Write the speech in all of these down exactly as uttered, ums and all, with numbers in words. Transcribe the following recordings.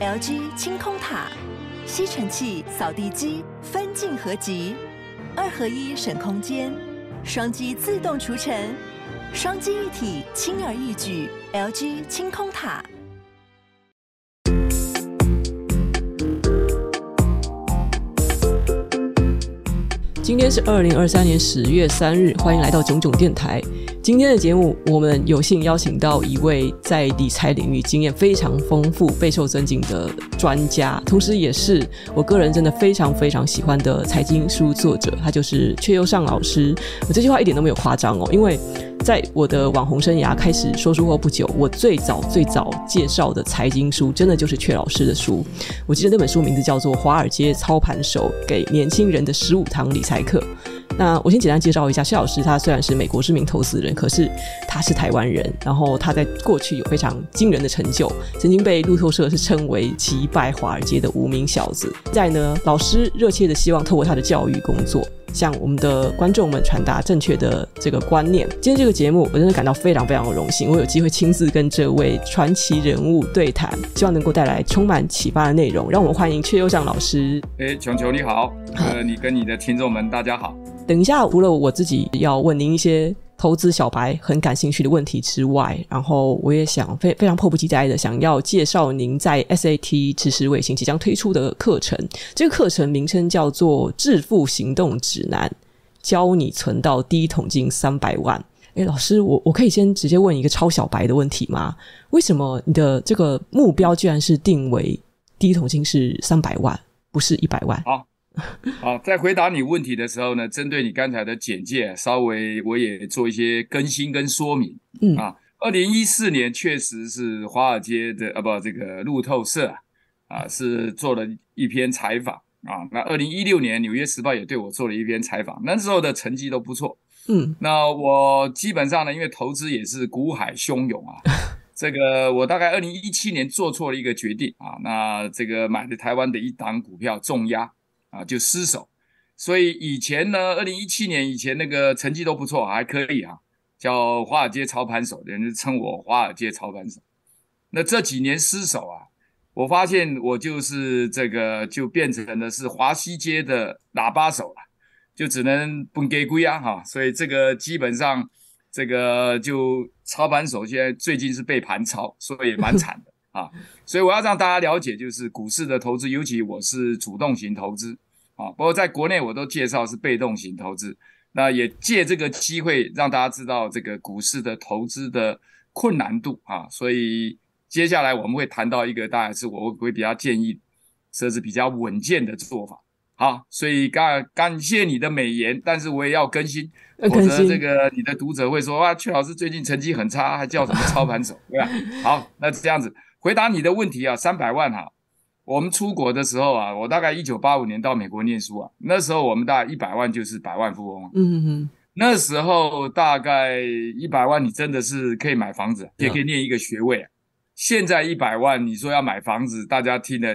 L G 清空塔、吸尘器、扫地机分镜合集，二合一省空间，双击自动除尘，双击一体轻而易举。L G 清空塔。今天是二零二三年十月三日，欢迎来到冏冏电台。今天的节目我们有幸邀请到一位在理财领域经验非常丰富、备受尊敬的专家，同时也是我个人真的非常非常喜欢的财经书作者，他就是阙又尚老师。我这句话一点都没有夸张哦，因为在我的网红生涯开始说书后不久，我最早最早介绍的财经书真的就是阙老师的书。我记得那本书名字叫做《华尔街操盘手给年轻人的十五堂理财课》。那我先简单介绍一下，阙老师他虽然是美国知名投资人，可是他是台湾人，然后他在过去有非常惊人的成就，曾经被路透社是称为击败华尔街的无名小子。再呢，老师热切的希望透过他的教育工作向我们的观众们传达正确的这个观念。今天这个节目我真的感到非常非常的荣幸，我有机会亲自跟这位传奇人物对谈，希望能够带来充满启发的内容。让我们欢迎阙又尚老师。诶，琼琼你好，呃，你跟你的听众们大家好。等一下，除了我自己要问您一些投资小白很感兴趣的问题之外，然后我也想 非, 非常迫不及待的想要介绍您在 S A T 知识卫星即将推出的课程。这个课程名称叫做《致富行动指南》，教你存到第一桶金三百万。诶，老师，我我可以先直接问一个超小白的问题吗？为什么你的这个目标居然是定为第一桶金是三百万，不是一百万？好好，在回答你问题的时候呢，针对你刚才的简介，稍微我也做一些更新跟说明。嗯啊，二零一四年确实是华尔街的啊不，这个路透社啊是做了一篇采访啊。那二零一六年纽约时报也对我做了一篇采访，那时候的成绩都不错。嗯，那我基本上呢，因为投资也是股海汹涌啊。这个我大概二零一七年做错了一个决定啊，那这个买了台湾的一档股票重压。啊，就失手，所以以前呢 ,二零一七年以前那个成绩都不错，还可以啊，叫华尔街操盘手，人家称我华尔街操盘手。那这几年失手啊，我发现我就是这个就变成了是华西街的喇叭手了，就只能蹦给龟啊哈，所以这个基本上这个就操盘手现在最近是被盘操，所以也蛮惨的。啊，所以我要让大家了解，就是股市的投资，尤其我是主动型投资啊。不过在国内我都介绍是被动型投资，那也借这个机会让大家知道这个股市的投资的困难度啊。所以接下来我们会谈到一个，当然是我会比较建议，甚至比较稳健的做法。好，所以感感谢你的美言，但是我也要更新，否则这个你的读者会说啊，阙老师最近成绩很差，还叫什么操盘手，对吧？好，那这样子。回答你的问题啊，三百万哈，我们出国的时候啊，我大概一九八五年到美国念书啊，那时候我们大概一百万就是百万富翁啊。嗯嗯，那时候大概一百万你真的是可以买房子，也可以念一个学位啊。现在一百万你说要买房子，大家听了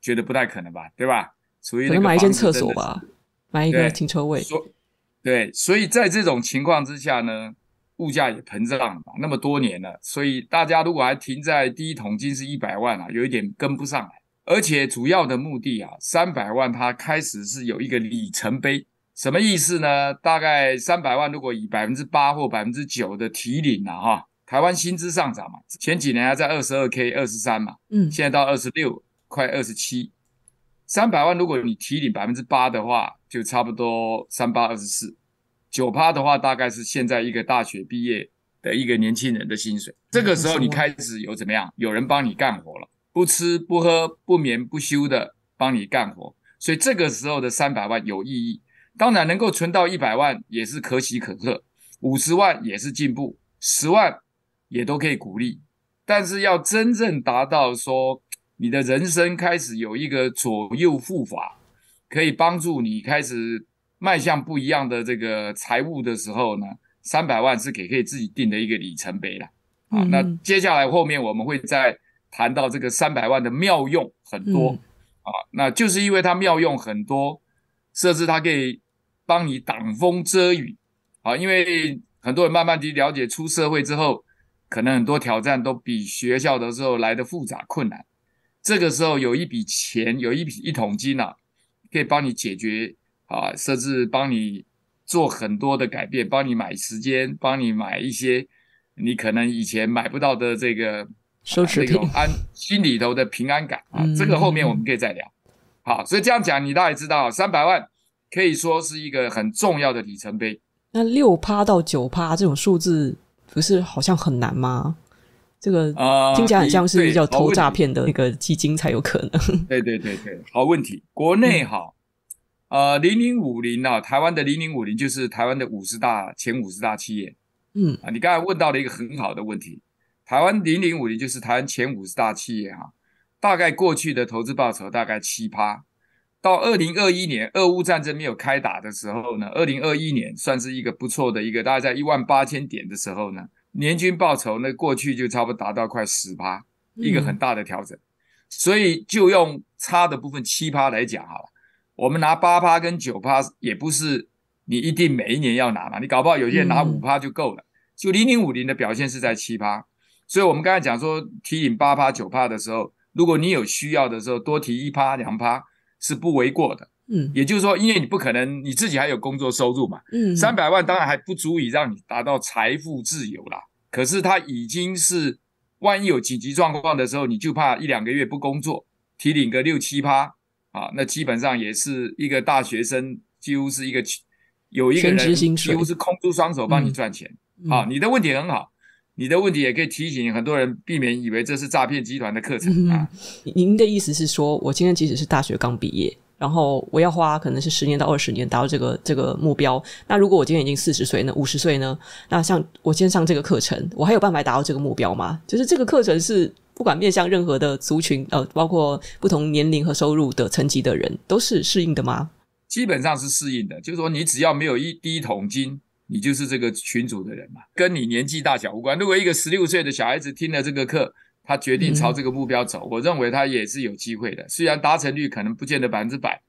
觉得不太可能吧，对吧？所以可能买一间厕所吧，买一个停车位。对，所以在这种情况之下呢，物价也膨胀了那么多年了，所以大家如果还停在第一桶金是一百万啊，有一点跟不上来。而且主要的目的啊 ,三百万它开始是有一个里程碑。什么意思呢？大概三百万如果以 百分之八 或 百分之九 的提领啊哈，台湾薪资上涨嘛，前几年还在 二十二 K、二十三 嘛，嗯，现在到二十六快二十七。三百万如果你提领 百分之八 的话，就差不多三八二四。百分之九 的话大概是现在一个大学毕业的一个年轻人的薪水。这个时候你开始有怎么样，有人帮你干活了，不吃不喝不眠不休的帮你干活，所以这个时候的三百万有意义。当然能够存到一百万也是可喜可贺，五十万也是进步，十万也都可以鼓励，但是要真正达到说你的人生开始有一个左右护法，可以帮助你开始迈向不一样的这个财务的时候呢，三百万是给可以自己定的一个里程碑了。嗯、啊，那接下来后面我们会再谈到这个三百万的妙用很多、嗯、啊，那就是因为它妙用很多，甚至它可以帮你挡风遮雨啊。因为很多人慢慢地了解，出社会之后，可能很多挑战都比学校的时候来的复杂困难。这个时候有一笔钱，有一笔一桶金啊，可以帮你解决啊，甚至帮你做很多的改变，帮你买时间，帮你买一些你可能以前买不到的这个奢侈品，啊、安心里头的平安感啊、嗯。这个后面我们可以再聊。好，所以这样讲你大概知道三百万可以说是一个很重要的里程碑。那 百分之六 到 百分之九 这种数字不是好像很难吗？这个听起来很像是叫投诈骗的那个基金才有可能、呃、对, 对对对对，好问题。国内哈、嗯、呃 ,零零五零 啊，台湾的零零五零就是台湾的五十大前五十大企业。嗯、啊、你刚才问到了一个很好的问题。台湾零零五零就是台湾前五十大企业哈、啊，大概过去的投资报酬大概 百分之七， 到二零二一年俄乌战争没有开打的时候呢，二零二一年算是一个不错的一个，大概在 一万八千点的时候呢，年均报酬呢过去就差不多达到快 百分之十， 一个很大的调整、嗯、所以就用差的部分 百分之七 来讲好了，我们拿 百分之八 跟 百分之九 也不是你一定每一年要拿嘛，你搞不好有些人拿 百分之五 就够了、嗯、就零零五零的表现是在 百分之七， 所以我们刚才讲说提领 百分之八、 百分之九 的时候，如果你有需要的时候多提 百分之一、百分之二 是不为过的。嗯，也就是说因为你不可能你自己还有工作收入嘛，嗯，三百万当然还不足以让你达到财富自由啦，可是它已经是万一有紧急状况的时候你就怕一两个月不工作提领个 百分之六、百分之七、啊、那基本上也是一个大学生，几乎是一个有一个人几乎是空出双手帮你赚钱、嗯啊、你的问题很好，你的问题也可以提醒很多人避免以为这是诈骗集团的课程、啊嗯、您的意思是说我今天即使是大学刚毕业，然后我要花可能是十年到二十年达到这个这个目标，那如果我今天已经四十岁呢，五十岁呢，那像我今天上这个课程我还有办法达到这个目标吗？就是这个课程是不管面向任何的族群呃，包括不同年龄和收入的层级的人都是适应的吗？基本上是适应的，就是说你只要没有一滴桶金你就是这个群组的人嘛，跟你年纪大小无关。如果一个十六岁的小孩子听了这个课，他决定朝这个目标走、嗯、我认为他也是有机会的，虽然达成率可能不见得 百分之百，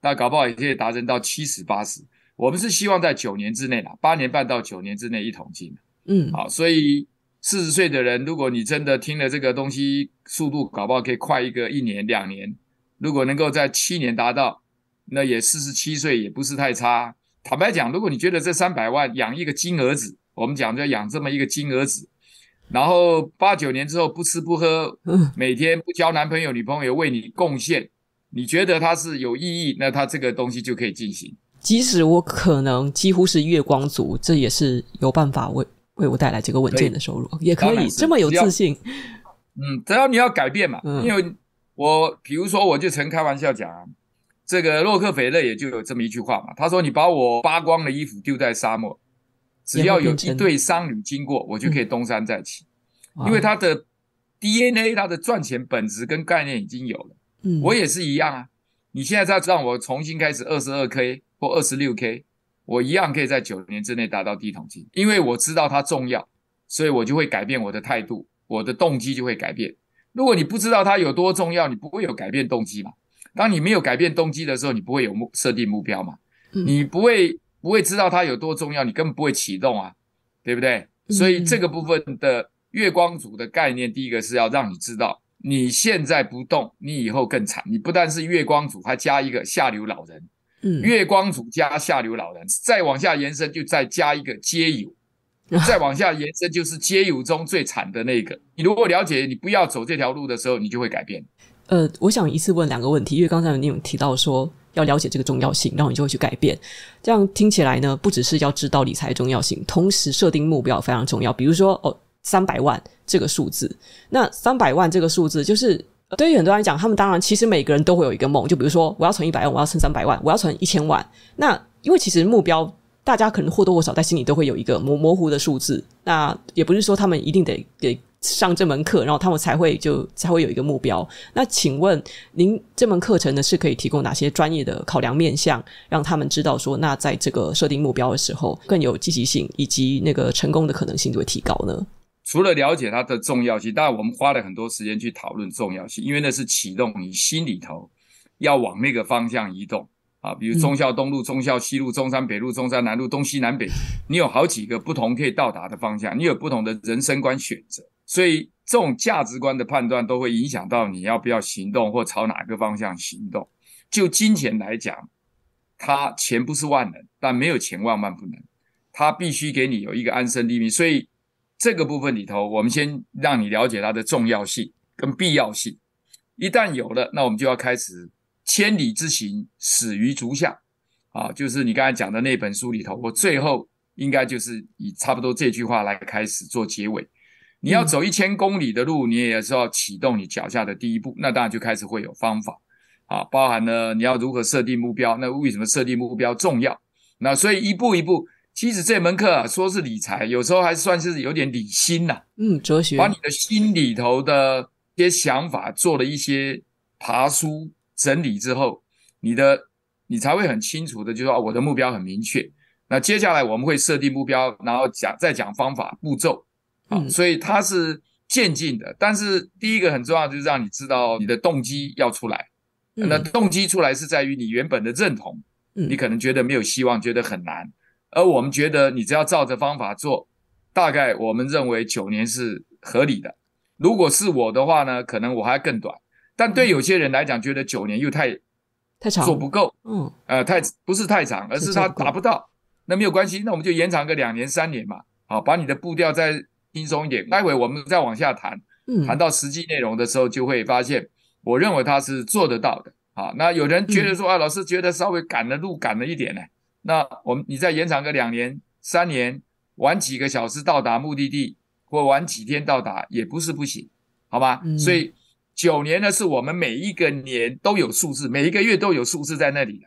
但搞不好也可以达成到 百分之七十、百分之八十， 我们是希望在九年之内啦，八年半到九年之内一桶金。嗯，好，所以四十岁的人如果你真的听了这个东西，速度搞不好可以快一个一年两年，如果能够在七年达到，那也四十七岁也不是太差。坦白讲，如果你觉得这三百万养一个金儿子，我们讲就养这么一个金儿子，然后八九年之后不吃不喝，每天不交男朋友女朋友为你贡献，你觉得它是有意义，那它这个东西就可以进行。即使我可能几乎是月光族，这也是有办法为为我带来这个稳健的收入，也可以这么有自信。嗯，只要你要改变嘛，嗯、因为我比如说我就曾开玩笑讲啊。这个洛克菲勒也就有这么一句话嘛，他说你把我扒光的衣服丢在沙漠，只要有一对商旅经过我就可以东山再起、嗯、因为他的 D N A 他的赚钱本质跟概念已经有了、嗯、我也是一样啊，你现在再让我重新开始 二十二K 或 二十六K 我一样可以在九年之内达到第一桶金，因为我知道它重要，所以我就会改变我的态度，我的动机就会改变。如果你不知道它有多重要，你不会有改变动机嘛，当你没有改变动机的时候，你不会有设定目标嘛，你不会不会知道它有多重要，你根本不会启动啊，对不对？所以这个部分的月光族的概念，第一个是要让你知道你现在不动你以后更惨，你不但是月光族还加一个下流老人，月光族加下流老人，再往下延伸就再加一个街友，再往下延伸就是街友中最惨的那个。你如果了解你不要走这条路的时候，你就会改变。呃，我想一次问两个问题，因为刚才你有提到说要了解这个重要性，然后你就会去改变。这样听起来呢，不只是要知道理财重要性，同时设定目标非常重要。比如说哦，三百万这个数字，那三百万这个数字就是对于很多人来讲，他们当然其实每个人都会有一个梦，就比如说我要存一百万，我要存三百万，我要存一千万。那因为其实目标大家可能或多或少在心里都会有一个模模糊的数字，那也不是说他们一定得给上这门课然后他们才会就才会有一个目标。那请问您这门课程呢是可以提供哪些专业的考量面向，让他们知道说那在这个设定目标的时候更有积极性，以及那个成功的可能性就会提高呢？除了了解它的重要性，当然我们花了很多时间去讨论重要性，因为那是启动你心里头要往那个方向移动啊，比如忠孝东路、忠孝西路、中山北路、中山南路、东西南北，你有好几个不同可以到达的方向，你有不同的人生观选择。所以这种价值观的判断都会影响到你要不要行动或朝哪个方向行动。就金钱来讲，他钱不是万能，但没有钱万万不能，他必须给你有一个安身立命。所以这个部分里头，我们先让你了解它的重要性跟必要性，一旦有了，那我们就要开始千里之行始于足下啊，就是你刚才讲的那本书里头，我最后应该就是以差不多这句话来开始做结尾。你要走一千公里的路，你也是要启动你脚下的第一步，那当然就开始会有方法啊，包含了你要如何设定目标，那为什么设定目标重要？那所以一步一步，其实这门课啊，说是理财，有时候还算是有点理心啦、啊、嗯，哲学，把你的心里头的一些想法做了一些爬梳整理之后，你的你才会很清楚的，就是说、啊、我的目标很明确。那接下来我们会设定目标，然后讲再讲方法步骤。嗯、所以它是渐进的，但是第一个很重要就是让你知道你的动机要出来、嗯、那动机出来是在于你原本的认同、嗯、你可能觉得没有希望，觉得很难，而我们觉得你只要照着方法做，大概我们认为九年是合理的，如果是我的话呢，可能我还更短，但对有些人来讲觉得九年又太太长，做不够，嗯，呃，太不是太长，而是他达不到，那没有关系，那我们就延长个两年三年嘛，好，把你的步调再轻松一点，待会我们再往下谈，谈到实际内容的时候就会发现，我认为他是做得到的。好，那有人觉得说、嗯、啊，老师觉得稍微赶了路赶了一点呢、欸，那我们你再延长个两年三年，晚几个小时到达目的地，或晚几天到达也不是不行，好吧、嗯？所以九年呢，是我们每一个年都有数字，每一个月都有数字在那里的。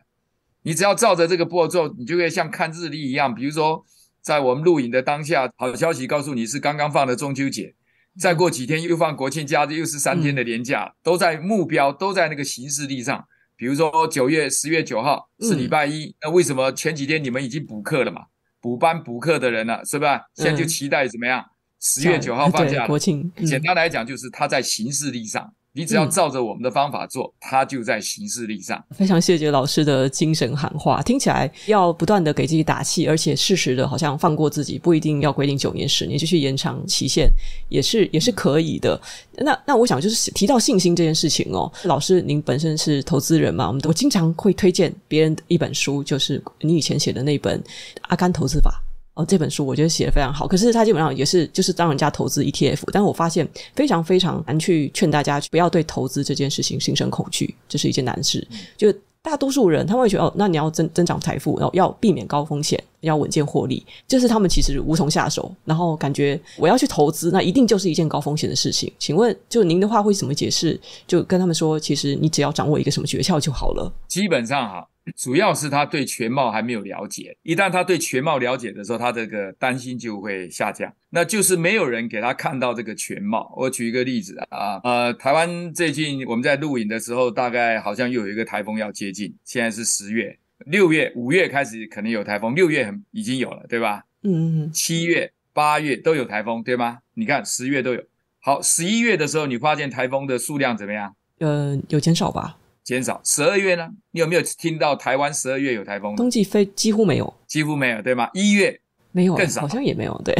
你只要照着这个步骤，你就可以像看日历一样，比如说。在我们录影的当下，好消息告诉你是刚刚放的中秋节，再过几天又放国庆假日，又是三天的连假、嗯、都在目标，都在那个行事历上。比如说九月十月九号是礼拜一、嗯、那为什么前几天你们已经补课了嘛，补班补课的人了，是吧？现在就期待怎么样、嗯、十月九号放假了，国庆、嗯、简单来讲就是他在行事历上，你只要照着我们的方法做、嗯、它就在行事力上。非常谢谢老师的精神喊话，听起来要不断的给自己打气，而且适时的好像放过自己，不一定要规定九年十年，就去延长期限也是也是可以的。那那我想就是提到信心这件事情哦，老师您本身是投资人嘛，我们我经常会推荐别人一本书，就是你以前写的那本《阿甘投资法》。哦，这本书我觉得写得非常好，可是它基本上也是就是让人家投资 E T F， 但我发现非常非常难去劝大家不要对投资这件事情心生恐惧，这是一件难事。就大多数人他们会觉得哦，那你要增增长财富，然后要避免高风险，要稳健获利，就是他们其实无从下手，然后感觉我要去投资，那一定就是一件高风险的事情。请问就您的话会怎么解释？就跟他们说，其实你只要掌握一个什么诀窍就好了。基本上哈。主要是他对全貌还没有了解，一旦他对全貌了解的时候，他这个担心就会下降，那就是没有人给他看到这个全貌。我举一个例子啊，呃，台湾最近我们在录影的时候，大概好像又有一个台风要接近，现在是十月、六月、五月开始可能有台风，六月很已经有了，对吧？嗯，七月、八月都有台风，对吗？你看十月都有。好，十一月的时候你发现台风的数量怎么样？呃，有减少吧。减少。十二月呢，你有没有听到台湾十二月有台风？冬季非几乎没有，几乎没有，对吗？一月没有，更少，好像也没有，对。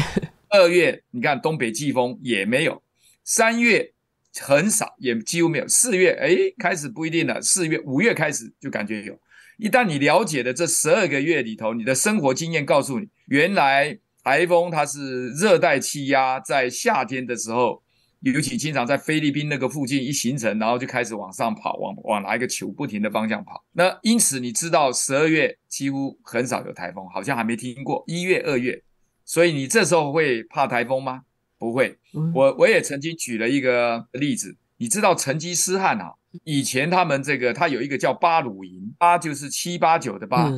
二月你看东北季风也没有，三月很少，也几乎没有。四月诶开始不一定了，四月五月开始就感觉有。一旦你了解的这十二个月里头，你的生活经验告诉你，原来台风它是热带气压在夏天的时候，尤其经常在菲律宾那个附近一形成，然后就开始往上跑，往往哪一个球不停的方向跑。那因此你知道十二月几乎很少有台风，好像还没听过。一月、二月，所以你这时候会怕台风吗？不会。我我也曾经举了一个例子，你知道成吉思汗啊，以前他们这个他有一个叫巴鲁营，巴就是七八九的巴，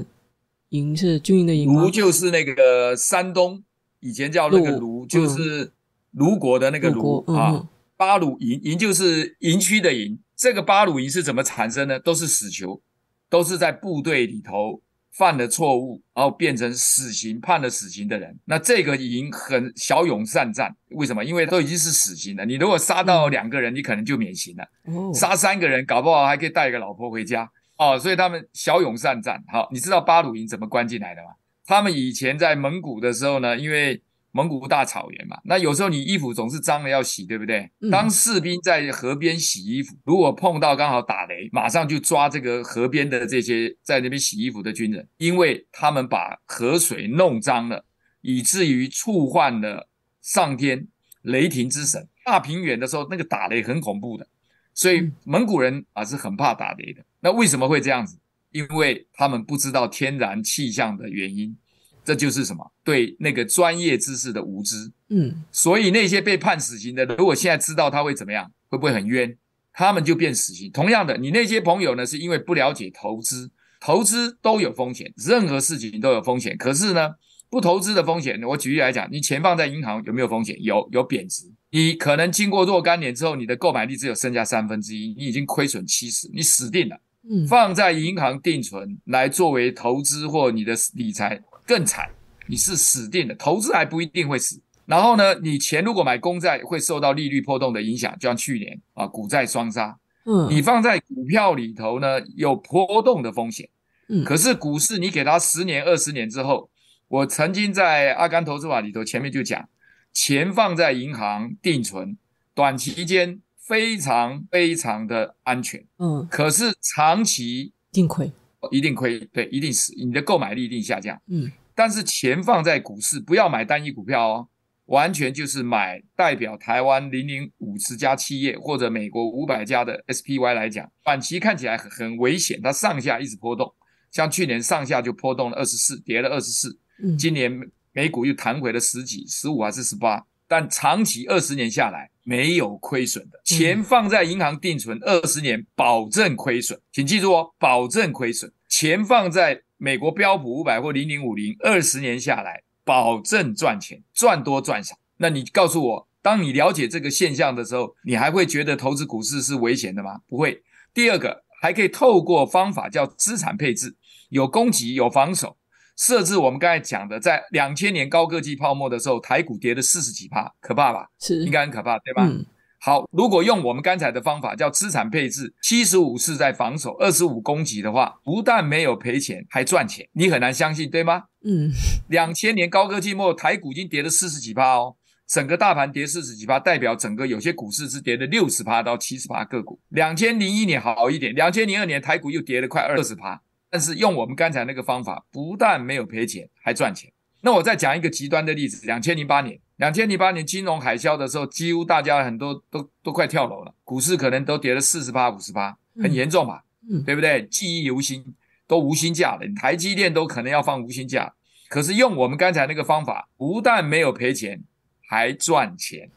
营、嗯、是军营的营，卢就是那个山东，以前叫那个卢，就是。嗯卢国的那个卢、嗯、啊，巴鲁营，营就是营区的营。这个巴鲁营是怎么产生的？都是死囚，都是在部队里头犯了错误，然后变成死刑，判了死刑的人。那这个营很骁勇善战，为什么？因为都已经是死刑了，你如果杀到两个人，嗯、你可能就免刑了；哦、杀三个人，搞不好还可以带一个老婆回家哦。所以他们骁勇善战。好，你知道巴鲁营怎么关进来的吗？他们以前在蒙古的时候呢，因为蒙古大草原嘛，那有时候你衣服总是脏了要洗，对不对？当士兵在河边洗衣服，如果碰到刚好打雷，马上就抓这个河边的这些在那边洗衣服的军人，因为他们把河水弄脏了，以至于触犯了上天雷霆之神。大平原的时候那个打雷很恐怖的，所以蒙古人啊是很怕打雷的。那为什么会这样子？因为他们不知道天然气象的原因，这就是什么？对那个专业知识的无知。嗯，所以那些被判死刑的，如果现在知道他会怎么样，会不会很冤？他们就变死刑。同样的，你那些朋友呢，是因为不了解投资，投资都有风险，任何事情都有风险。可是呢，不投资的风险，我举例来讲，你钱放在银行有没有风险？有，有贬值。你可能经过若干年之后，你的购买力只有剩下三分之一，你已经亏损七十，你死定了。嗯，放在银行定存来作为投资或你的理财更惨，你是死定了。投资还不一定会死。然后呢，你钱如果买公债会受到利率波动的影响，就像去年啊，股债双杀。嗯，你放在股票里头呢，有波动的风险。嗯，可是股市你给它十年、二十年之后。我曾经在阿甘投资法里头前面就讲，钱放在银行定存短期间非常非常的安全，嗯，可是长期一定亏，一定亏，对，一定死，你的购买力一定下降。嗯，但是钱放在股市，不要买单一股票哦，完全就是买代表台湾零零五零家企业或者美国五百家的 S P Y 来讲，短期看起来很危险，它上下一直波动，像去年上下就波动了二十四，跌了二十四，今年美股又弹回了十几 ,十五 还是 十八, 但长期二十年下来没有亏损的。钱放在银行定存二十年保证亏损。请记住哦，保证亏损。钱放在美国标普五百或 零零五零, 二十年下来保证赚钱，赚多赚少。那你告诉我，当你了解这个现象的时候，你还会觉得投资股市是危险的吗？不会。第二个，还可以透过方法叫资产配置，有攻击有防守。设置我们刚才讲的，在两千年高科技泡沫的时候，台股跌了四十几%，可怕吧？是，应该很可怕，对吧？嗯。好，如果用我们刚才的方法叫资产配置，七十五是在防守，二十五攻击的话，不但没有赔钱，还赚钱，你很难相信，对吗？嗯。两千年高科技末，台股已经跌了四十几%哦，整个大盘跌四十几%，代表整个有些股市是跌了 六十% 到 七十% 个股。二零零一年好一点，二零零二年台股又跌了快 百分之二十。但是用我们刚才那个方法，不但没有赔钱，还赚钱。那我再讲一个极端的例子，二零零八年。二零零八年金融海啸的时候，几乎大家很多都都快跳楼了。股市可能都跌了 百分之四十、百分之五十， 很严重吧、嗯、对不对？记忆犹新，都无薪假了，台积电都可能要放无薪假。可是用我们刚才那个方法，不但没有赔钱，还赚钱。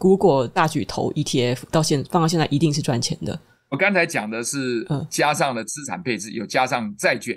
如果大举投 E T F 到现放到现在一定是赚钱的。我刚才讲的是加上了资产配置，有加上债券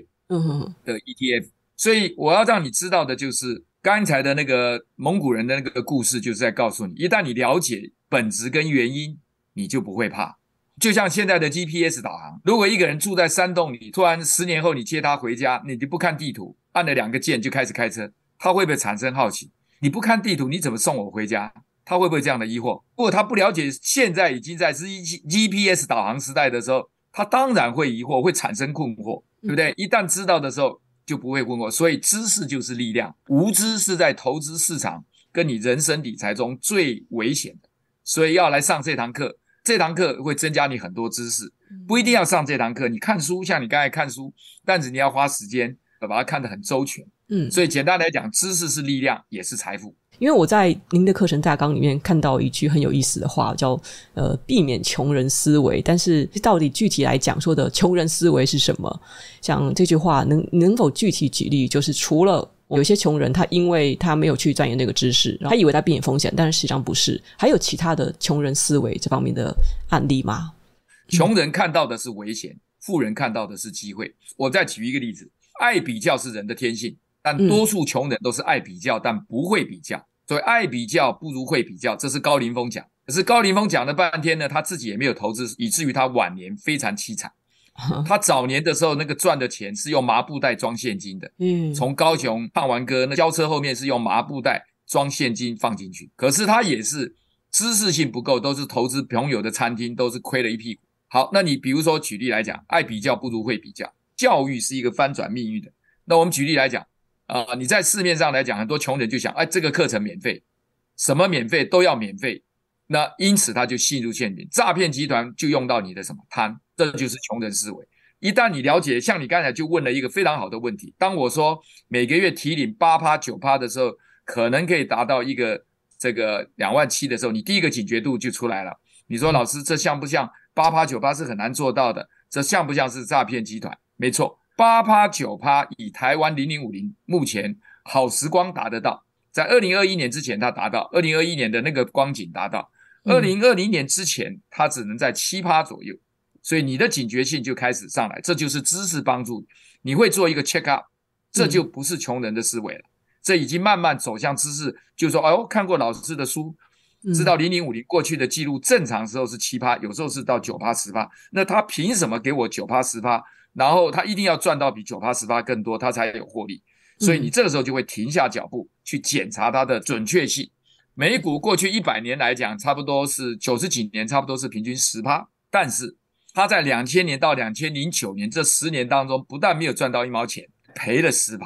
的 E T F， 所以我要让你知道的就是刚才的那个蒙古人的那个故事，就是在告诉你，一旦你了解本质跟原因，你就不会怕。就像现在的 G P S 导航，如果一个人住在山洞里，突然十年后你接他回家，你就不看地图，按了两个键就开始开车，他会不会产生好奇？你不看地图，你怎么送我回家？他会不会这样的疑惑？如果他不了解现在已经在是 G P S 导航时代的时候，他当然会疑惑，会产生困惑，对不对？一旦知道的时候就不会困惑。所以知识就是力量，无知是在投资市场跟你人生理财中最危险的。所以要来上这堂课，这堂课会增加你很多知识，不一定要上这堂课，你看书，像你刚才看书，但是你要花时间把它看得很周全。嗯，所以简单来讲，知识是力量，也是财富。因为我在您的课程大纲里面看到一句很有意思的话，叫呃避免穷人思维，但是到底具体来讲说的穷人思维是什么？像这句话能能否具体举例？就是除了有些穷人他因为他没有去钻研那个知识，然后他以为他避免风险，但是实际上不是，还有其他的穷人思维这方面的案例吗？穷人看到的是危险，富人看到的是机会。我再举一个例子，爱比较是人的天性，但多数穷人都是爱比较，但不会比较。所以爱比较不如会比较，这是高凌风讲。可是高凌风讲了半天呢，他自己也没有投资，以至于他晚年非常凄惨。他早年的时候那个赚的钱是用麻布袋装现金的，嗯，从高雄唱完歌那轿车后面是用麻布袋装现金放进去。可是他也是知识性不够，都是投资朋友的餐厅，都是亏了一屁股。好，那你比如说举例来讲，爱比较不如会比较，教育是一个翻转命运的。那我们举例来讲，啊，你在市面上来讲，很多穷人就想，哎，这个课程免费，什么免费都要免费，那因此他就陷入陷阱，诈骗集团就用到你的什么贪，这就是穷人思维。一旦你了解，像你刚才就问了一个非常好的问题，当我说每个月提领 百分之八、百分之九 的时候，可能可以达到一个这个两万七的时候，你第一个警觉度就出来了。你说老师，这像不像 百分之八、百分之九 是很难做到的，这像不像是诈骗集团？没错， 百分之八、百分之九 以台湾零零五零目前好时光达得到，在二零二一年之前他达到，二零二一年的那个光景达到，二零二零年之前他只能在 百分之七 左右，所以你的警觉性就开始上来，这就是知识帮助你，你会做一个 check up， 这就不是穷人的思维了，嗯、这已经慢慢走向知识，就是说，哦，看过老师的书，知道零零五零过去的记录，正常时候是 百分之七， 有时候是到 百分之九、百分之十， 那他凭什么给我 百分之九、百分之十， 然后他一定要赚到比 百分之九、百分之十 更多，他才有获利，所以你这个时候就会停下脚步去检查它的准确性。美股过去一百年来讲，差不多是九十几年，差不多是平均 百分之十， 但是他在两千年到二零零九年这十年当中，不但没有赚到一毛钱，赔了 百分之十。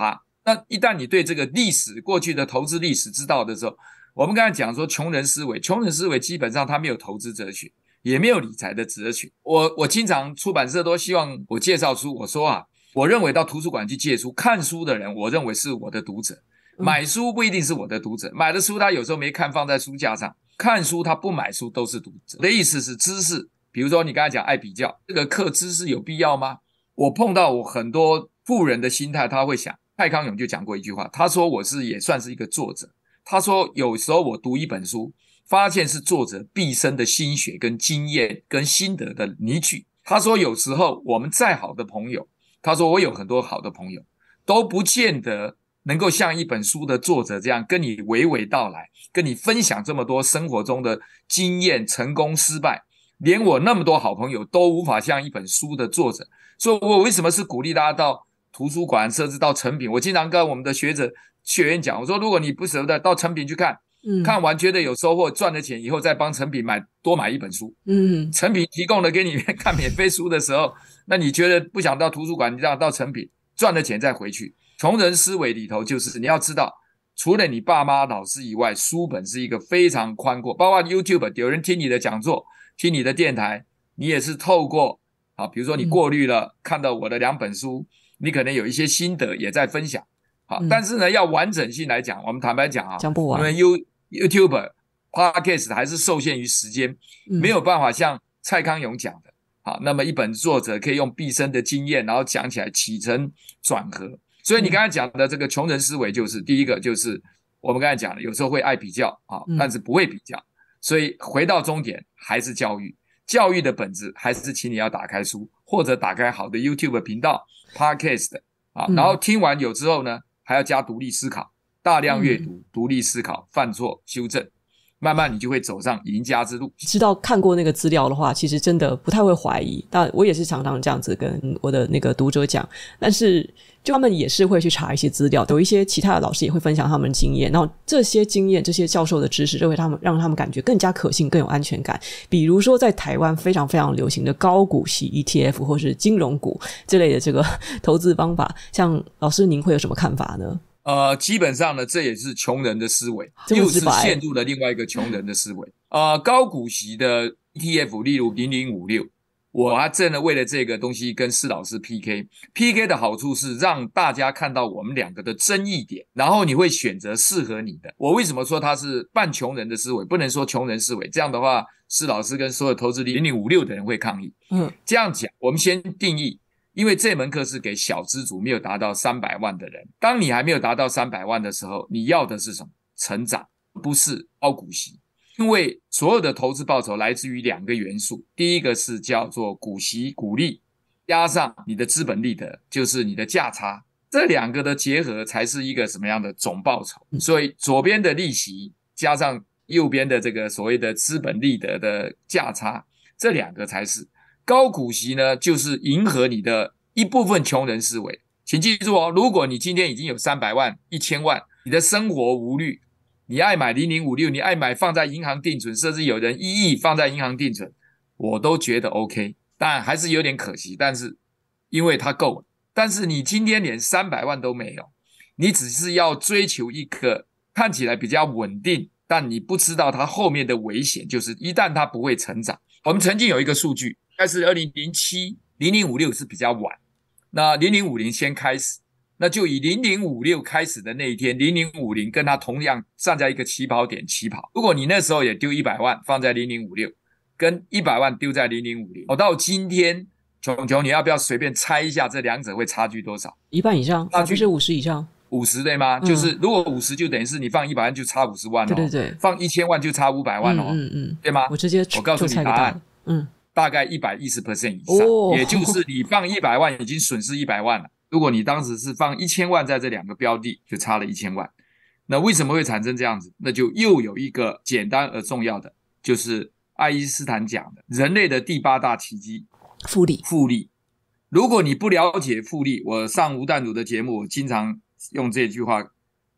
那一旦你对这个历史，过去的投资历史知道的时候，我们刚才讲说穷人思维，穷人思维基本上他没有投资哲学，也没有理财的哲学。我我经常出版社都希望我介绍书，我说啊，我认为到图书馆去借书，看书的人我认为是我的读者，买书不一定是我的读者，买的书他有时候没看，放在书架上，看书他不买书都是读者。我的意思是知识，比如说你刚才讲爱比较，这个课知识有必要吗？我碰到我很多富人的心态，他会想，蔡康永就讲过一句话，他说我是也算是一个作者，他说有时候我读一本书，发现是作者毕生的心血跟经验跟心得的凝聚。他说有时候我们再好的朋友，他说我有很多好的朋友，都不见得能够像一本书的作者这样跟你娓娓道来，跟你分享这么多生活中的经验、成功、失败，连我那么多好朋友都无法像一本书的作者。所以我为什么是鼓励大家到图书馆，甚至到成品，我经常跟我们的学者学员讲，我说如果你不舍得，到成品去看，嗯、看完觉得有收获，赚了钱以后再帮成品买多买一本书，嗯，成品提供了给你看免费书的时候，那你觉得不想到图书馆，你让到成品赚了钱再回去。穷人思维里头就是你要知道，除了你爸妈老师以外，书本是一个非常宽阔，包括 YouTube 有人听你的讲座，听你的电台，你也是透过啊，比如说你过滤了、嗯、看到我的两本书，你可能有一些心得也在分享。好，嗯、但是呢，要完整性来讲，我们坦白讲啊，讲不完。因为 You YouTuber、Podcast 还是受限于时间，嗯、没有办法像蔡康永讲的。好，那么一本作者可以用毕生的经验，然后讲起来起承转合。所以你刚才讲的这个穷人思维，就是、嗯、第一个就是我们刚才讲的，有时候会爱比较啊，但是不会比较。嗯所以回到终点还是教育，教育的本质还是请你要打开书，或者打开好的 YouTube 频道 Podcast 啊，嗯、然后听完有之后呢，还要加独立思考，大量阅读、嗯、独立思考，犯错修正，慢慢你就会走上赢家之路。知道看过那个资料的话，其实真的不太会怀疑，但我也是常常这样子跟我的那个读者讲，但是就他们也是会去查一些资料，有一些其他的老师也会分享他们经验，然后这些经验这些教授的知识就会他们让他们感觉更加可信，更有安全感。比如说在台湾非常非常流行的高股息 E T F 或是金融股之类的这个投资方法，像老师您会有什么看法呢？呃，基本上呢，这也是穷人的思维，又是陷入了另外一个穷人的思维。呃，高股息的 E T F 例如零零五六，我还真的为了这个东西跟施老师 P K。P K 的好处是让大家看到我们两个的争议点，然后你会选择适合你的。我为什么说它是半穷人的思维，不能说穷人思维，这样的话施老师跟所有投资零零五六的人会抗议。嗯，这样讲我们先定义，因为这门课是给小资族没有达到三百万的人。当你还没有达到三百万的时候，你要的是什么？成长，不是高股息。因为所有的投资报酬来自于两个元素，第一个是叫做股息股利，加上你的资本利得，就是你的价差，这两个的结合才是一个什么样的总报酬。所以左边的利息加上右边的这个所谓的资本利得的价差，这两个才是高股息呢，就是迎合你的一部分穷人思维。请记住哦，如果你今天已经有三百万、一千万，你的生活无虑，你爱买零零五六，你爱买放在银行定存，甚至有人一亿放在银行定存，我都觉得 OK， 但还是有点可惜，但是因为它够了。但是你今天连三百万都没有，你只是要追求一个看起来比较稳定，但你不知道它后面的危险，就是一旦它不会成长。我们曾经有一个数据，但是二零零七 零零五六是比较晚，那零零五零先开始，那就以零零五六开始的那一天，零零五零跟它同样站在一个起跑点起跑。如果你那时候也丢一百万放在零零五六，跟一百万丢在零零五零，哦，到今天熊熊，你要不要随便猜一下这两者会差距多少？一半以上，差距是五十以上。五十对吗？嗯，就是如果五十就等于是你放一百万就差五十万哦。对对对。放一千万就差五百万哦。嗯 嗯, 嗯。对吗？我直接我告诉你答案。嗯。大概 百分之一百一十 以上。哦。也就是你放一百万已经损失一百万了。如果你当时是放一千万在这两个标的，就差了一千万。那为什么会产生这样子？那就又有一个简单而重要的，就是爱因斯坦讲的人类的第八大奇迹，复利。复利。如果你不了解复利，我上吴淡如的节目，我经常用这句话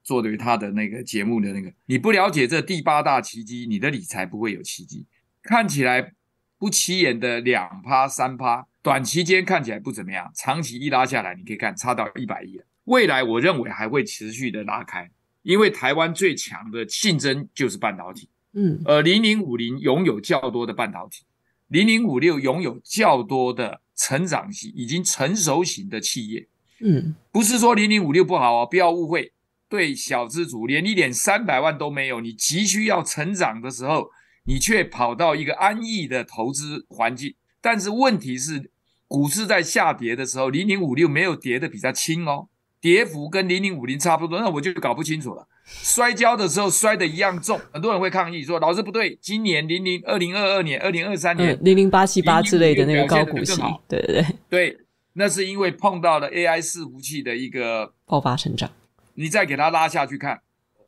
做对他的那个节目的那个，你不了解这第八大奇迹，你的理财不会有奇迹。看起来不起眼的 百分之二 百分之三， 短期间看起来不怎么样，长期一拉下来，你可以看差到一百亿了。未来我认为还会持续的拉开，因为台湾最强的竞争就是半导体。嗯，而零零五零拥有较多的半导体，零零五六拥有较多的成长型已经成熟型的企业。嗯，不是说零零五六不好哦，不要误会。对小资族，连一点三百万都没有，你急需要成长的时候，你却跑到一个安逸的投资环境。但是问题是，股市在下跌的时候，零零五六没有跌的比较轻哦，跌幅跟零零五零差不多，那我就搞不清楚了。摔跤的时候摔的一样重，很多人会抗议说老师不对，今年二零二二年、二零二三年、嗯、零零八七八之类的那个高股息，对对对对。那是因为碰到了 A I 伺服器的一个爆发成长，你再给它拉下去看，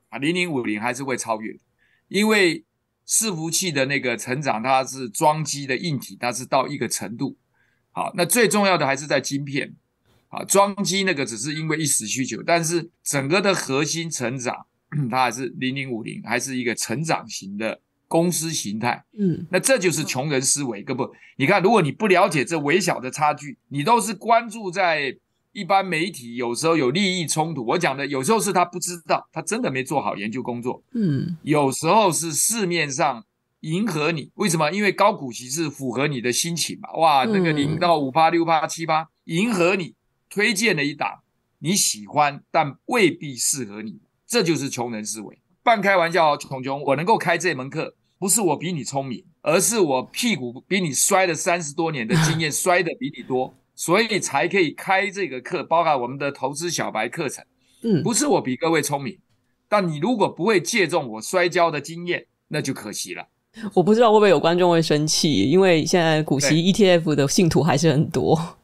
啊，零零五零还是会超越，因为伺服器的那个成长，它是装机的硬体，它是到一个程度。好，那最重要的还是在晶片，啊，装机那个只是因为一时需求，但是整个的核心成长，它还是零零五零，还是一个成长型的公司形态。嗯，那这就是穷人思维，根本你看，如果你不了解这微小的差距，你都是关注在一般媒体，有时候有利益冲突。我讲的有时候是他不知道，他真的没做好研究工作。嗯，有时候是市面上迎合你，为什么？因为高股息是符合你的心情嘛。哇，那个 百分之零到百分之五、百分之六、百分之七、百分之八 迎合你，推荐了一档你喜欢，但未必适合你。这就是穷人思维。半开玩笑，穷穷，我能够开这门课，不是我比你聪明，而是我屁股比你摔了三十多年的经验摔得比你多，所以才可以开这个课，包含我们的投资小白课程。嗯，不是我比各位聪明，但你如果不会借重我摔跤的经验，那就可惜了。我不知道会不会有观众会生气，因为现在股息 E T F 的信徒还是很多。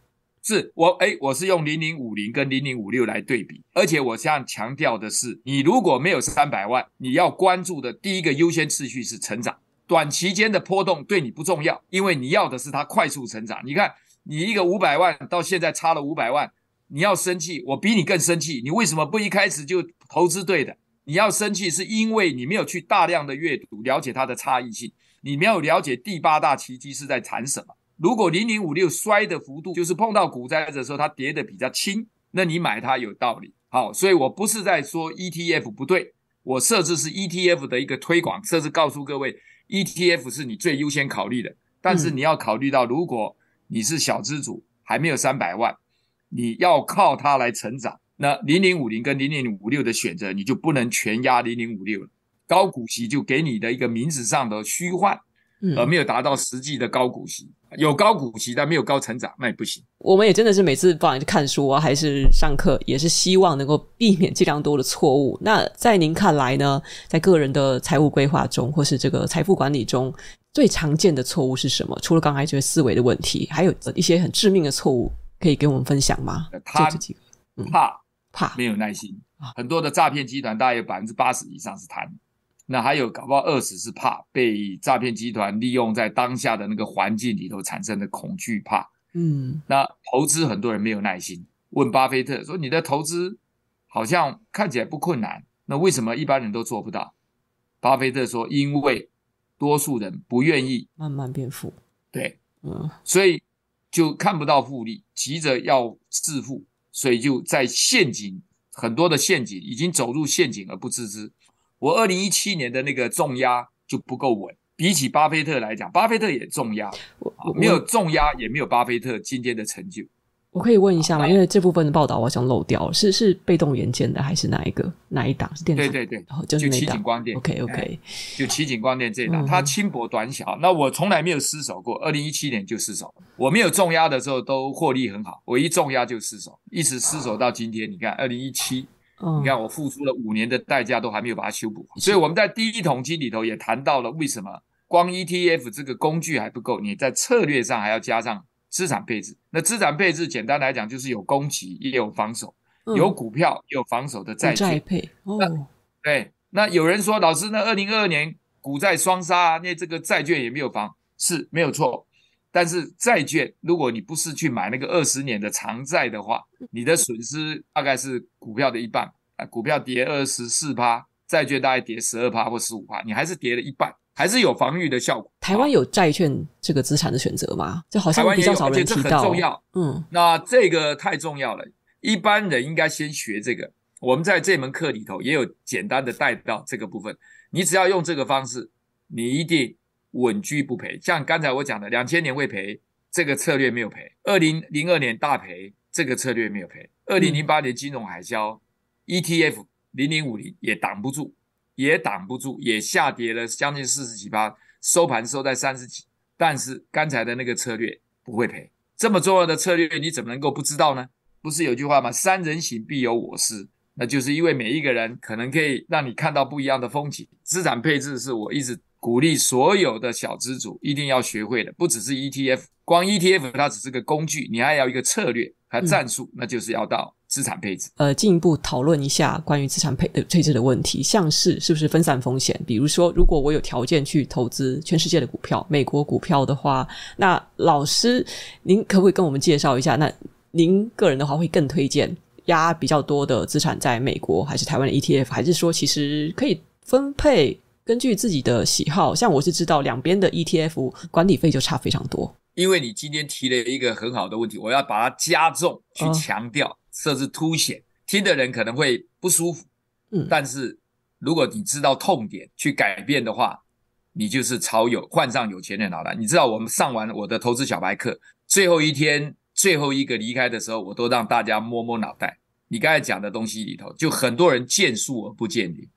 是我诶我是用零零五零跟零零五六来对比，而且我想强调的是，你如果没有三百万，你要关注的第一个优先次序是成长，短期间的波动对你不重要，因为你要的是它快速成长。你看，你一个五百万到现在差了五百万，你要生气，我比你更生气，你为什么不一开始就投资对的？你要生气是因为你没有去大量的阅读，了解它的差异性，你没有了解第八大奇迹是在谈什么。如果零零五六摔的幅度就是碰到股灾的时候它跌的比较轻，那你买它有道理。好，所以我不是在说 E T F 不对，我设置是 E T F 的一个推广，设置告诉各位 E T F 是你最优先考虑的，但是你要考虑到，如果你是小资主还没有三百万，你要靠它来成长，那零零五零跟零零五六的选择你就不能全压零零五六了，高股息就给你的一个名字上的虚幻，而没有达到实际的高股息。有高股息但没有高成长，那也不行。我们也真的是每次帮你看书啊还是上课，也是希望能够避免尽量多的错误。那在您看来呢，在个人的财务规划中或是这个财富管理中，最常见的错误是什么？除了刚才这个思维的问题，还有一些很致命的错误可以给我们分享吗？他怕怕没有耐心、啊、很多的诈骗集团大约 百分之八十 以上是贪，那还有搞不好二十是怕被诈骗集团利用在当下的那个环境里头产生的恐惧怕。嗯，那投资很多人没有耐心，问巴菲特说你的投资好像看起来不困难，那为什么一般人都做不到？巴菲特说因为多数人不愿意慢慢变富，对，嗯，所以就看不到复利，急着要致富，所以就在陷阱很多的陷阱，已经走入陷阱而不自知。我二零一七年的那个重压就不够稳，比起巴菲特来讲，巴菲特也重压，没有重压也没有巴菲特今天的成就。我可以问一下吗？因为这部分的报道我好像漏掉了，是是被动元件的还是哪一个哪一档？是电子？对对对，哦、就是那档就奇景光电。OK OK，、欸、就奇景光电这一档，它轻薄短小。那我从来没有失手过， 二零一七年就失手了。我没有重压的时候都获利很好，我一重压就失手，一直失手到今天。你看二零一七、嗯、你看我付出了五年的代价都还没有把它修补。所以我们在第一桶金里头也谈到了为什么光 E T F 这个工具还不够，你在策略上还要加上资产配置。那资产配置简单来讲就是有攻击也有防守、嗯、有股票也有防守的债券债配、哦、那对，那有人说老师那二零二二年股债双杀、啊、那这个债券也没有防，是没有错，但是债券如果你不是去买那个二十年的长债的话，你的损失大概是股票的一半、啊、股票跌 百分之二十四， 债券大概跌 百分之十二 或 百分之十五， 你还是跌了一半，还是有防御的效果。台湾有债券这个资产的选择吗？就好像比较少人提到，而且这很重要。嗯，那这个太重要了，一般人应该先学这个。我们在这门课里头也有简单的带到这个部分。你只要用这个方式，你一定稳居不赔。像刚才我讲的，两千年会赔，这个策略没有赔；二零零二年大赔，这个策略没有赔；二零零八年金融海啸、嗯、E T F 零零五零也挡不住。也挡不住，也下跌了将近四十几%，收盘收在三十几，但是刚才的那个策略不会赔。这么重要的策略你怎么能够不知道呢？不是有句话吗？三人行必有我师，那就是因为每一个人可能可以让你看到不一样的风景。资产配置是我一直鼓励所有的小资主一定要学会的，不只是 E T F， 光 E T F 它只是个工具，你还要一个策略还战术、嗯、那就是要到资产配置。呃，进一步讨论一下关于资产配置的问题，像是是不是分散风险？比如说，如果我有条件去投资全世界的股票、美国股票的话，那老师，您可不可以跟我们介绍一下？那您个人的话，会更推荐压比较多的资产在美国还是台湾的 E T F， 还是说其实可以分配根据自己的喜好？像我是知道两边的 E T F 管理费就差非常多。因为你今天提了一个很好的问题，我要把它加重去强调。哦，甚至凸显，听的人可能会不舒服，嗯，但是如果你知道痛点去改变的话，你就是朝有换上有钱人好了。你知道我们上完我的投资小白课最后一天最后一个离开的时候，我都让大家摸摸脑袋。你刚才讲的东西里头，就很多人见树而不见林。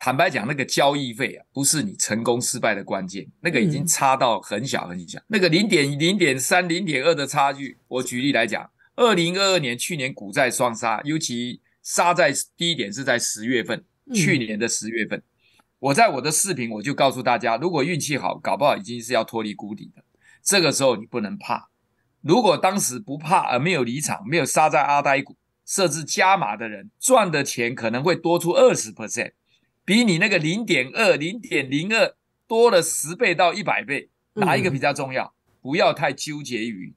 坦白讲，那个交易费啊，不是你成功失败的关键，那个已经差到很小很小，嗯，那个 零点一、零点三、零点二 的差距，我举例来讲。二零二二年去年股债双杀，尤其杀在低点是在十月份、嗯、去年的十月份，我在我的视频我就告诉大家，如果运气好，搞不好已经是要脱离谷底的，这个时候你不能怕。如果当时不怕而没有离场，没有杀在阿呆股，设置加码的人赚的钱可能会多出 百分之二十， 比你那个 零点二、零点零二 多了十倍到一百倍，哪一个比较重要？嗯，不要太纠结于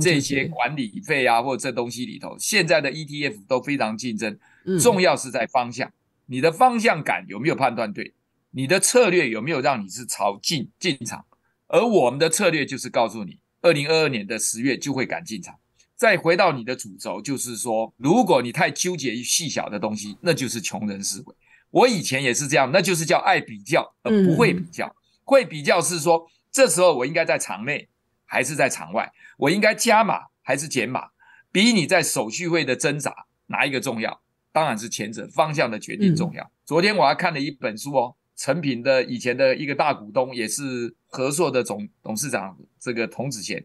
这些管理费啊，或者这东西里头。现在的 E T F 都非常竞争，重要是在方向，你的方向感有没有判断对，你的策略有没有让你是朝进进场。而我们的策略就是告诉你二零二二年的十月就会敢进场。再回到你的主轴，就是说如果你太纠结于细小的东西，那就是穷人思维。我以前也是这样，那就是叫爱比较而不会比较，嗯，会比较是说这时候我应该在场内还是在场外，我应该加码还是减码，比你在手续费的挣扎哪一个重要？当然是前者，方向的决定重要。嗯，昨天我还看了一本书哦，诚品的以前的一个大股东，也是和硕的总董事长这个童子贤，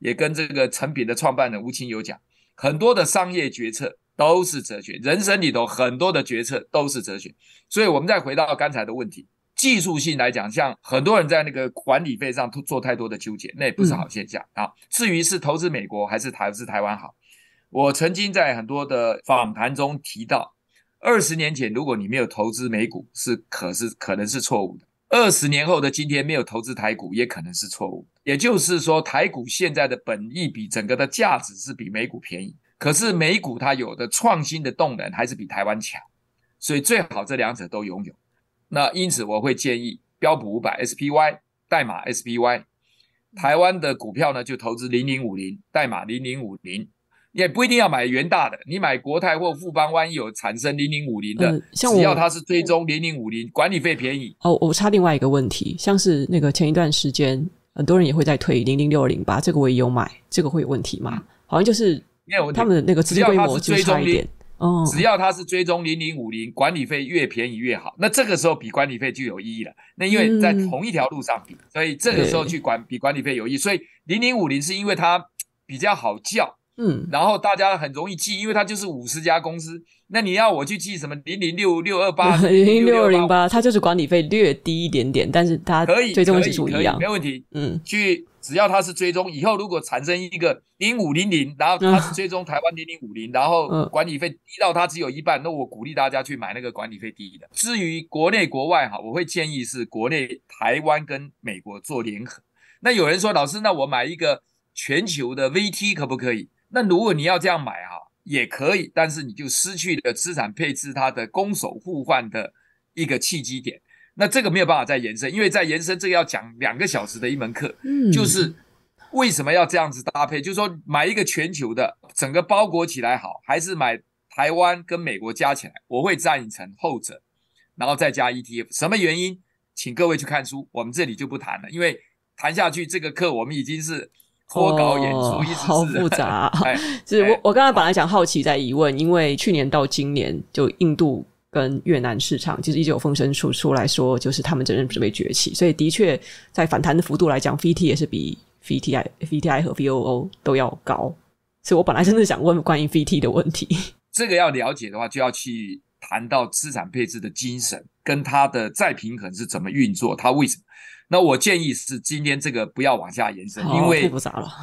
也跟这个诚品的创办人吴清友讲，很多的商业决策都是哲学，人生里头很多的决策都是哲学。所以我们再回到刚才的问题，技术性来讲，像很多人在那个管理费上做太多的纠结，那也不是好现象，嗯，啊。至于是投资美国还是投资台湾好，我曾经在很多的访谈中提到，二十年前如果你没有投资美股，是可是可能是错误的。二十年后的今天没有投资台股也可能是错误的。也就是说，台股现在的本益比整个的价值是比美股便宜，可是美股它有的创新的动能还是比台湾强，所以最好这两者都拥有。那因此我会建议标普 五百 S P Y 代码 S P Y， 台湾的股票呢就投资零零五零代码零零五零，也不一定要买元大的，你买国泰或富邦，万一有产生零零五零的、呃、像只要它是追踪零零五零，管理费便宜。哦，我插另外一个问题，像是那个前一段时间很多人也会在推零零六零八，这个我也有买，这个会有问题吗？嗯、好像就是他们的那个资金规模就差一点，只要它是追踪零零五零，管理费越便宜越好，那这个时候比管理费就有意义了，那因为在同一条路上比、嗯、所以这个时候去管比管理费有意义。所以零零五零是因为它比较好叫，嗯，然后大家很容易记，因为它就是五十家公司，那你要我去记什么零零六六二八 零零六零八，它就是管理费略低一点点，但是它追踪指数一样，没问题。嗯，去只要它是追踪，以后如果产生一个零五零零，然后它是追踪台湾零零五零、嗯、然后管理费低到它只有一半，那我鼓励大家去买那个管理费低的。至于国内国外哈，我会建议是国内台湾跟美国做联合。那有人说，老师，那我买一个全球的 V T 可不可以？那如果你要这样买哈、啊，也可以，但是你就失去了资产配置它的攻守互换的一个契机点。那这个没有办法再延伸，因为再延伸这个要讲两个小时的一门课。嗯，就是为什么要这样子搭配？就是说买一个全球的整个包裹起来好，还是买台湾跟美国加起来？我会赞成后者，然后再加 E T F。什么原因？请各位去看书，我们这里就不谈了，因为谈下去这个课我们已经是。脱稿演出一直是、哦、好复杂、啊哎、是我、哎、我刚才本来想好奇在疑问、哎、因为去年到今年就印度跟越南市场其实一直有风声出出来说就是他们真正准备崛起，所以的确在反弹的幅度来讲 V T 也是比 VTI, VTI 和 V O O 都要高，所以我本来真的想问关于 V T 的问题。这个要了解的话就要去谈到资产配置的精神跟它的再平衡是怎么运作，它为什么。那我建议是今天这个不要往下延伸，因为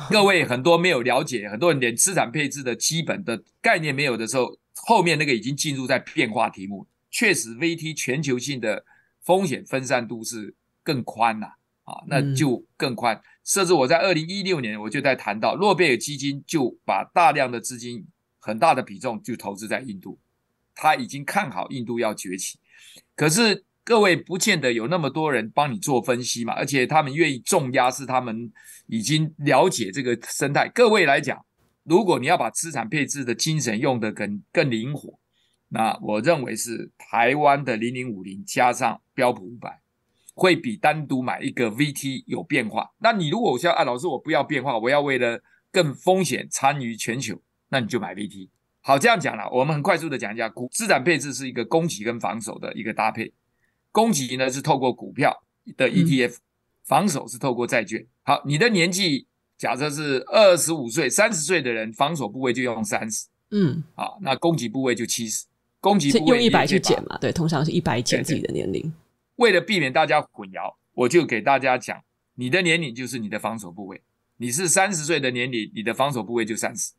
各位很多没有了解，很多人连资产配置的基本的概念没有的时候，后面那个已经进入在变化题目。确实 V T 全球性的风险分散度是更宽啦、啊啊、那就更宽。甚至我在二零一六年我就在谈到诺贝尔基金就把大量的资金很大的比重就投资在印度，他已经看好印度要崛起，可是各位不见得有那么多人帮你做分析嘛，而且他们愿意重压是他们已经了解这个生态。各位来讲，如果你要把资产配置的精神用得更更灵活，那我认为是台湾的零零五零加上标普五百会比单独买一个 V T 有变化。那你如果我想啊，老师我不要变化，我要为了更风险参与全球，那你就买 V T。 好，这样讲啦，我们很快速的讲一下资产配置是一个攻击跟防守的一个搭配。攻击呢是透过股票的 E T F、嗯、防守是透过债券。好，你的年纪假设是二十五岁 ,三十岁的人，防守部位就用三十。嗯。好，那攻击部位就七十。攻击部位用一百去减嘛，对，通常是一百减自己的年龄。对对，为了避免大家混淆，我就给大家讲，你的年龄就是你的防守部位。你是三十岁的年龄，你的防守部位就三十。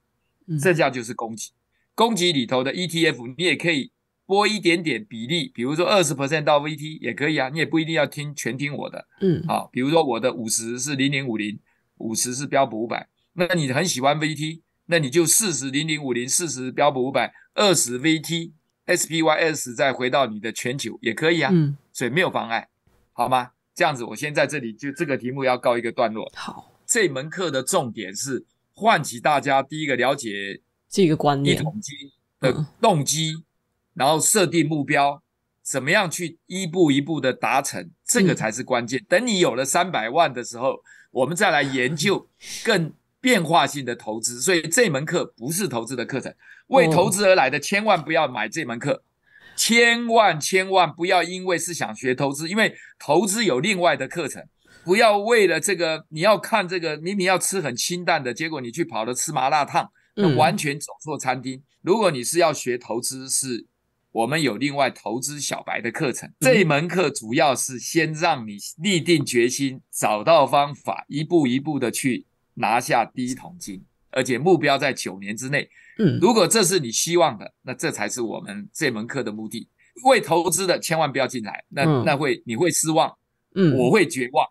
剩下就是攻击。攻击里头的 E T F 你也可以拨一点点比例，比如说 百分之二十 到 V T 也可以啊，你也不一定要听全听我的。嗯，好、啊、比如说我的五十是 零零五零， 五十是标普五百，那你很喜欢 V T， 那你就 四十 零零五零 四十标普五百 二十 V T S P Y 二十再回到你的全球也可以啊、嗯、所以没有妨碍，好吗？这样子我先在这里就这个题目要告一个段落。好，这门课的重点是唤起大家第一个了解这个观念的动机、嗯，然后设定目标，怎么样去一步一步的达成，这个才是关键、嗯、等你有了三百万的时候，我们再来研究更变化性的投资。所以这门课不是投资的课程，为投资而来的千万不要买这门课、哦、千万千万不要，因为是想学投资，因为投资有另外的课程。不要为了这个你要看这个，明明要吃很清淡的，结果你去跑了吃麻辣烫，那完全走错餐厅、嗯、如果你是要学投资，是我们有另外投资小白的课程，这门课主要是先让你立定决心，找到方法，一步一步的去拿下第一桶金，而且目标在九年之内。嗯，如果这是你希望的，那这才是我们这门课的目的。为投资的千万不要进来，那、嗯、那会你会失望。嗯，我会绝望，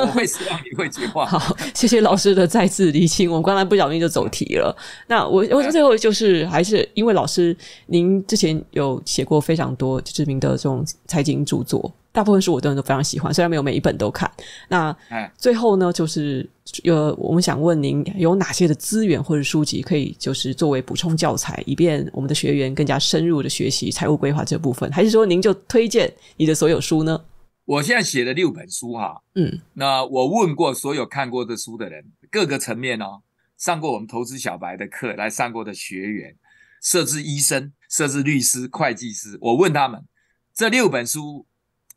我会失望，你会绝望。好，谢谢老师的再次厘清，我们刚才不小心就走题了。那我我最后就是还是因为老师您之前有写过非常多知名的这种财经著作，大部分书我真的都非常喜欢，虽然没有每一本都看。那最后呢，就是呃，我们想问您有哪些的资源或者书籍可以就是作为补充教材，以便我们的学员更加深入的学习财务规划这部分，还是说您就推荐你的所有书呢？我现在写了六本书哈，嗯，那我问过所有看过的书的人，各个层面哦，上过我们投资小白的课来上过的学员，甚至医生，甚至律师、会计师，我问他们这六本书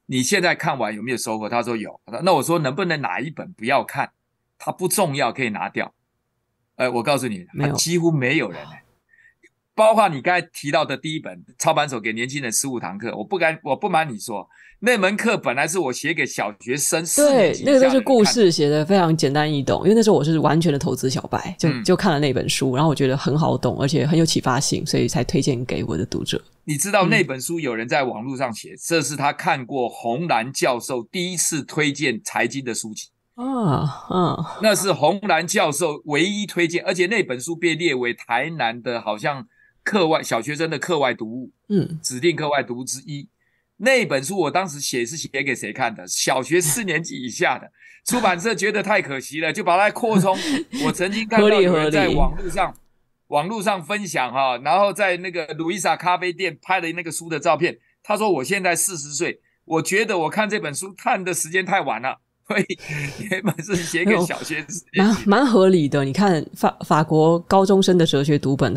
你现在看完有没有收获？他说有。那我说能不能哪一本不要看？它不重要，可以拿掉。呃，我告诉你，几乎没有人、欸，包括你刚才提到的第一本《操盘手给年轻人十五堂课》，我不敢，我不瞒你说，那门课本来是我写给小学生四年级，对，那个就是故事写的非常简单易懂，因为那时候我是完全的投资小白，就、嗯、就看了那本书，然后我觉得很好懂，而且很有启发性，所以才推荐给我的读者。你知道那本书有人在网络上写，嗯、这是他看过洪兰教授第一次推荐财经的书籍。啊啊，那是洪兰教授唯一推荐，而且那本书被列为台南的好像课外小学生的课外读物，嗯，指定课外读物之一。那本书我当时写是写给谁看的？小学四年级以下的。出版社觉得太可惜了，就把它扩充。我曾经看到有人在网络上网络上分享哈、啊，然后在那个路易莎咖啡店拍了那个书的照片。他说我现在四十岁，我觉得我看这本书看的时间太晚了。所以原本是写给小学生，蛮合理的。你看法法国高中生的哲学读本，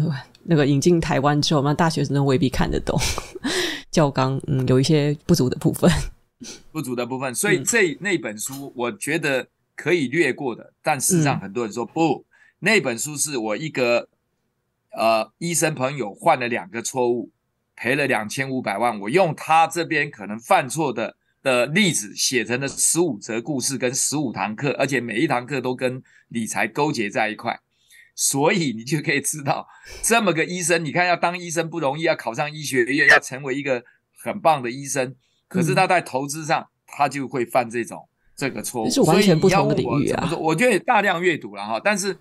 那个引进台湾之后，那大学生未必看得懂。教纲嗯有一些不足的部分，不足的部分。所以这、嗯、那本书我觉得可以略过的，但事实上很多人说、嗯、不，那本书是我一个呃医生朋友犯了两个错误，赔了两千五百万。我用他这边可能犯错的。的例子写成了十五则故事跟十五堂课，而且每一堂课都跟理财勾结在一块，所以你就可以知道这么个医生，你看要当医生不容易，要考上医学院，要成为一个很棒的医生，可是他在投资上、嗯、他就会犯这种这个错误，是完全不同的领域啊。 我, 我觉得大量阅读了哈，但是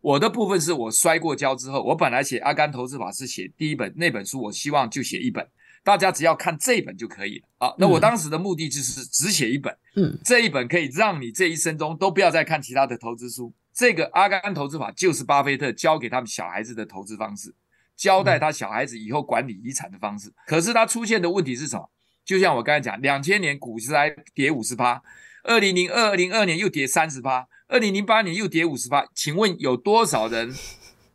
我的部分是我摔过跤之后，我本来写阿甘投资法是写第一本，那本书我希望就写一本，大家只要看这一本就可以了啊！那我当时的目的就是只写一本，嗯，这一本可以让你这一生中都不要再看其他的投资书。这个阿甘投资法就是巴菲特教给他们小孩子的投资方式，交代他小孩子以后管理遗产的方式。嗯、可是他出现的问题是什么？就像我刚才讲 ,两千 年股市还跌 百分之五十， 二零零二,二零零二 年又跌 百分之三十， 二零零八年又跌 百分之五十， 请问有多少人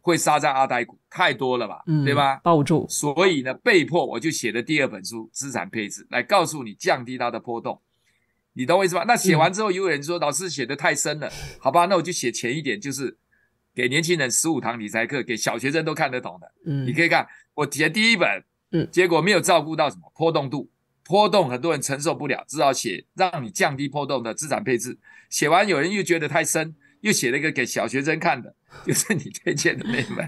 会杀在阿呆股？太多了吧、嗯、对吧，抱住。所以呢被迫我就写了第二本书资产配置，来告诉你降低它的波动，你懂我意思吧？那写完之后有人说、嗯、老师写得太深了，好吧，那我就写浅一点，就是给年轻人十五堂理财课，给小学生都看得懂的、嗯、你可以看我写第一本、嗯、结果没有照顾到什么波动度，波动很多人承受不了，只好写让你降低波动的资产配置，写完有人又觉得太深，又写了一个给小学生看的，就是你推荐的那一本。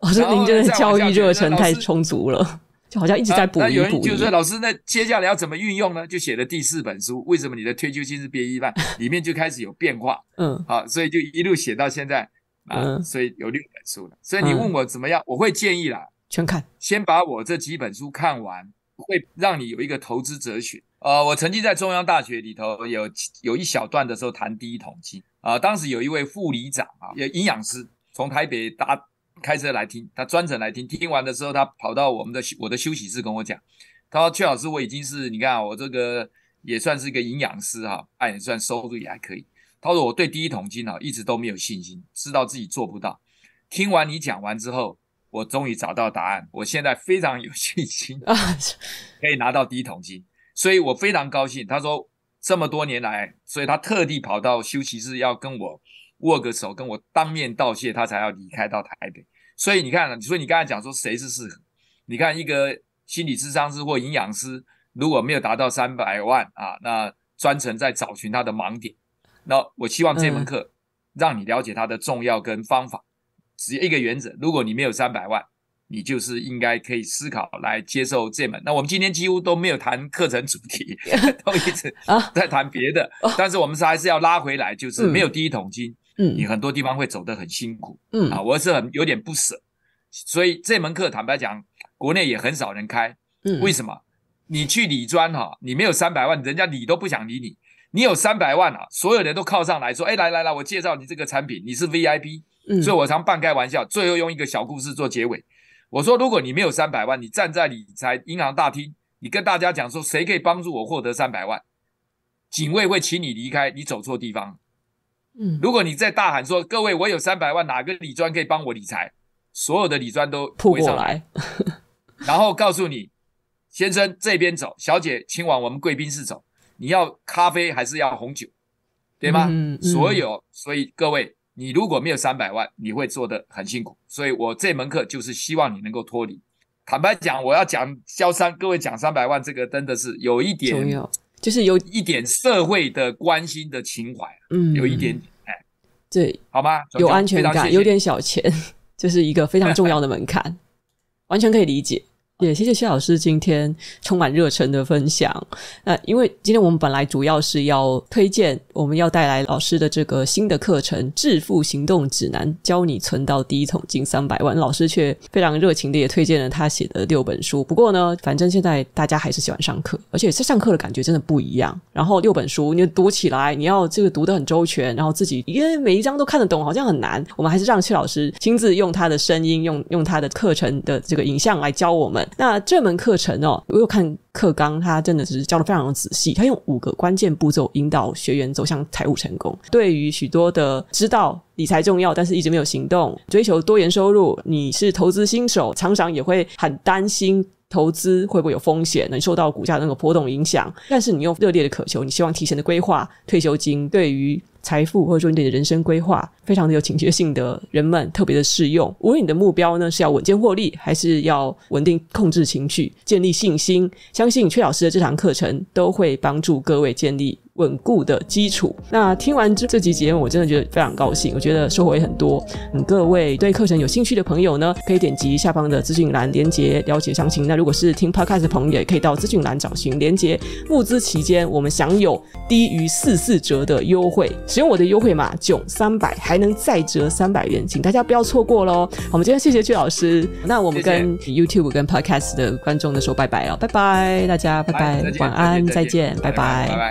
我说您真的教育热忱太充足了，就好像一直在补一补、啊。那有人就说老师，那接下来要怎么运用呢？就写了第四本书，为什么你的退休金是变一半？里面就开始有变化，嗯，好、啊，所以就一路写到现在啊、嗯，所以有六本书了。所以你问我怎么样，嗯、我会建议啦，全看，先把我这几本书看完，会让你有一个投资哲学。呃，我曾经在中央大学里头有有一小段的时候谈第一桶金啊、呃，当时有一位副理长啊，也营养师，从台北搭开车来听，他专程来听，听完的时候他跑到我们的我的休息室跟我讲，他说：“阙老师，我已经是你看、啊、我这个也算是一个营养师哈、啊，哎，也算收入也还可以。”他说：“我对第一桶金啊一直都没有信心，知道自己做不到。听完你讲完之后。”我终于找到答案，我现在非常有信心可以拿到第一桶金，所以我非常高兴。他说这么多年来，所以他特地跑到休息室要跟我握个手，跟我当面道谢，他才要离开到台北。所以你看，所以你刚才讲说谁是适合？你看一个心理咨商师或营养师，如果没有达到三百万啊，那专程在找寻他的盲点。那我希望这门课让你了解他的重要跟方法。嗯，只有一个原则，如果你没有三百万，你就是应该可以思考来接受这门。那我们今天几乎都没有谈课程主题，都一直在谈别的、啊、但是我们还是要拉回来，就是没有第一桶金、嗯、你很多地方会走得很辛苦、嗯啊、我是很有点不舍，所以这门课坦白讲国内也很少人开、嗯、为什么？你去理专哈、啊，你没有三百万，人家理都不想理你。你有三百万啊，所有人都靠上来说，哎，来来来，我介绍你这个产品，你是 V I P。嗯，所以我常半开玩笑，最后用一个小故事做结尾。我说，如果你没有三百万，你站在理财银行大厅，你跟大家讲说，谁可以帮助我获得三百万？警卫会请你离开，你走错地方。嗯，如果你在大喊说，各位，我有三百万，哪个理专可以帮我理财？所有的理专都扑过来，然后告诉你，先生这边走，小姐请往我们贵宾室走。你要咖啡还是要红酒，对吗？嗯嗯、所有，所以各位，你如果没有三百万，你会做得很辛苦。所以我这门课就是希望你能够脱离。坦白讲，我要讲教三各位讲三百万，这个真的是有一点重要，就是有一点社会的关心的情怀，嗯，有一点，哎，对，好吗？有安全感，有点小钱，就是一个非常重要的门槛，完全可以理解。也谢谢谢老师今天充满热忱的分享。那因为今天我们本来主要是要推荐，我们要带来老师的这个新的课程《致富行动指南》，教你存到第一桶金三百万。老师却非常热情的也推荐了他写的六本书。不过呢，反正现在大家还是喜欢上课，而且上课的感觉真的不一样。然后六本书你读起来，你要这个读得很周全，然后自己因为每一章都看得懂，好像很难。我们还是让谢老师亲自用他的声音，用用他的课程的这个影像来教我们。那这门课程哦，我有看课纲，他真的是教得非常的仔细，他用五个关键步骤引导学员走向财务成功。对于许多的知道理财重要但是一直没有行动，追求多元收入，你是投资新手，常常也会很担心投资会不会有风险，能受到股价的那个波动影响，但是你又热烈的渴求，你希望提前的规划退休金，对于财富或者说你的人生规划非常的有警觉性的人们特别的适用。无论你的目标呢是要稳健获利，还是要稳定控制情绪，建立信心，相信阙老师的这堂课程都会帮助各位建立稳固的基础。那听完这集节目，我真的觉得非常高兴，我觉得收获也很多。嗯，各位对课程有兴趣的朋友呢，可以点击下方的资讯栏连结了解详情。那如果是听 podcast 的朋友，也可以到资讯栏找寻连结。募资期间我们享有低于四十四折的优惠，使用我的优惠码囧三百还能再折三百元，请大家不要错过咯。我们今天谢谢阙老师，那我们跟 YouTube 跟 podcast 的观众的说拜拜了，拜拜大家，拜拜，晚安，再见，拜拜，拜拜。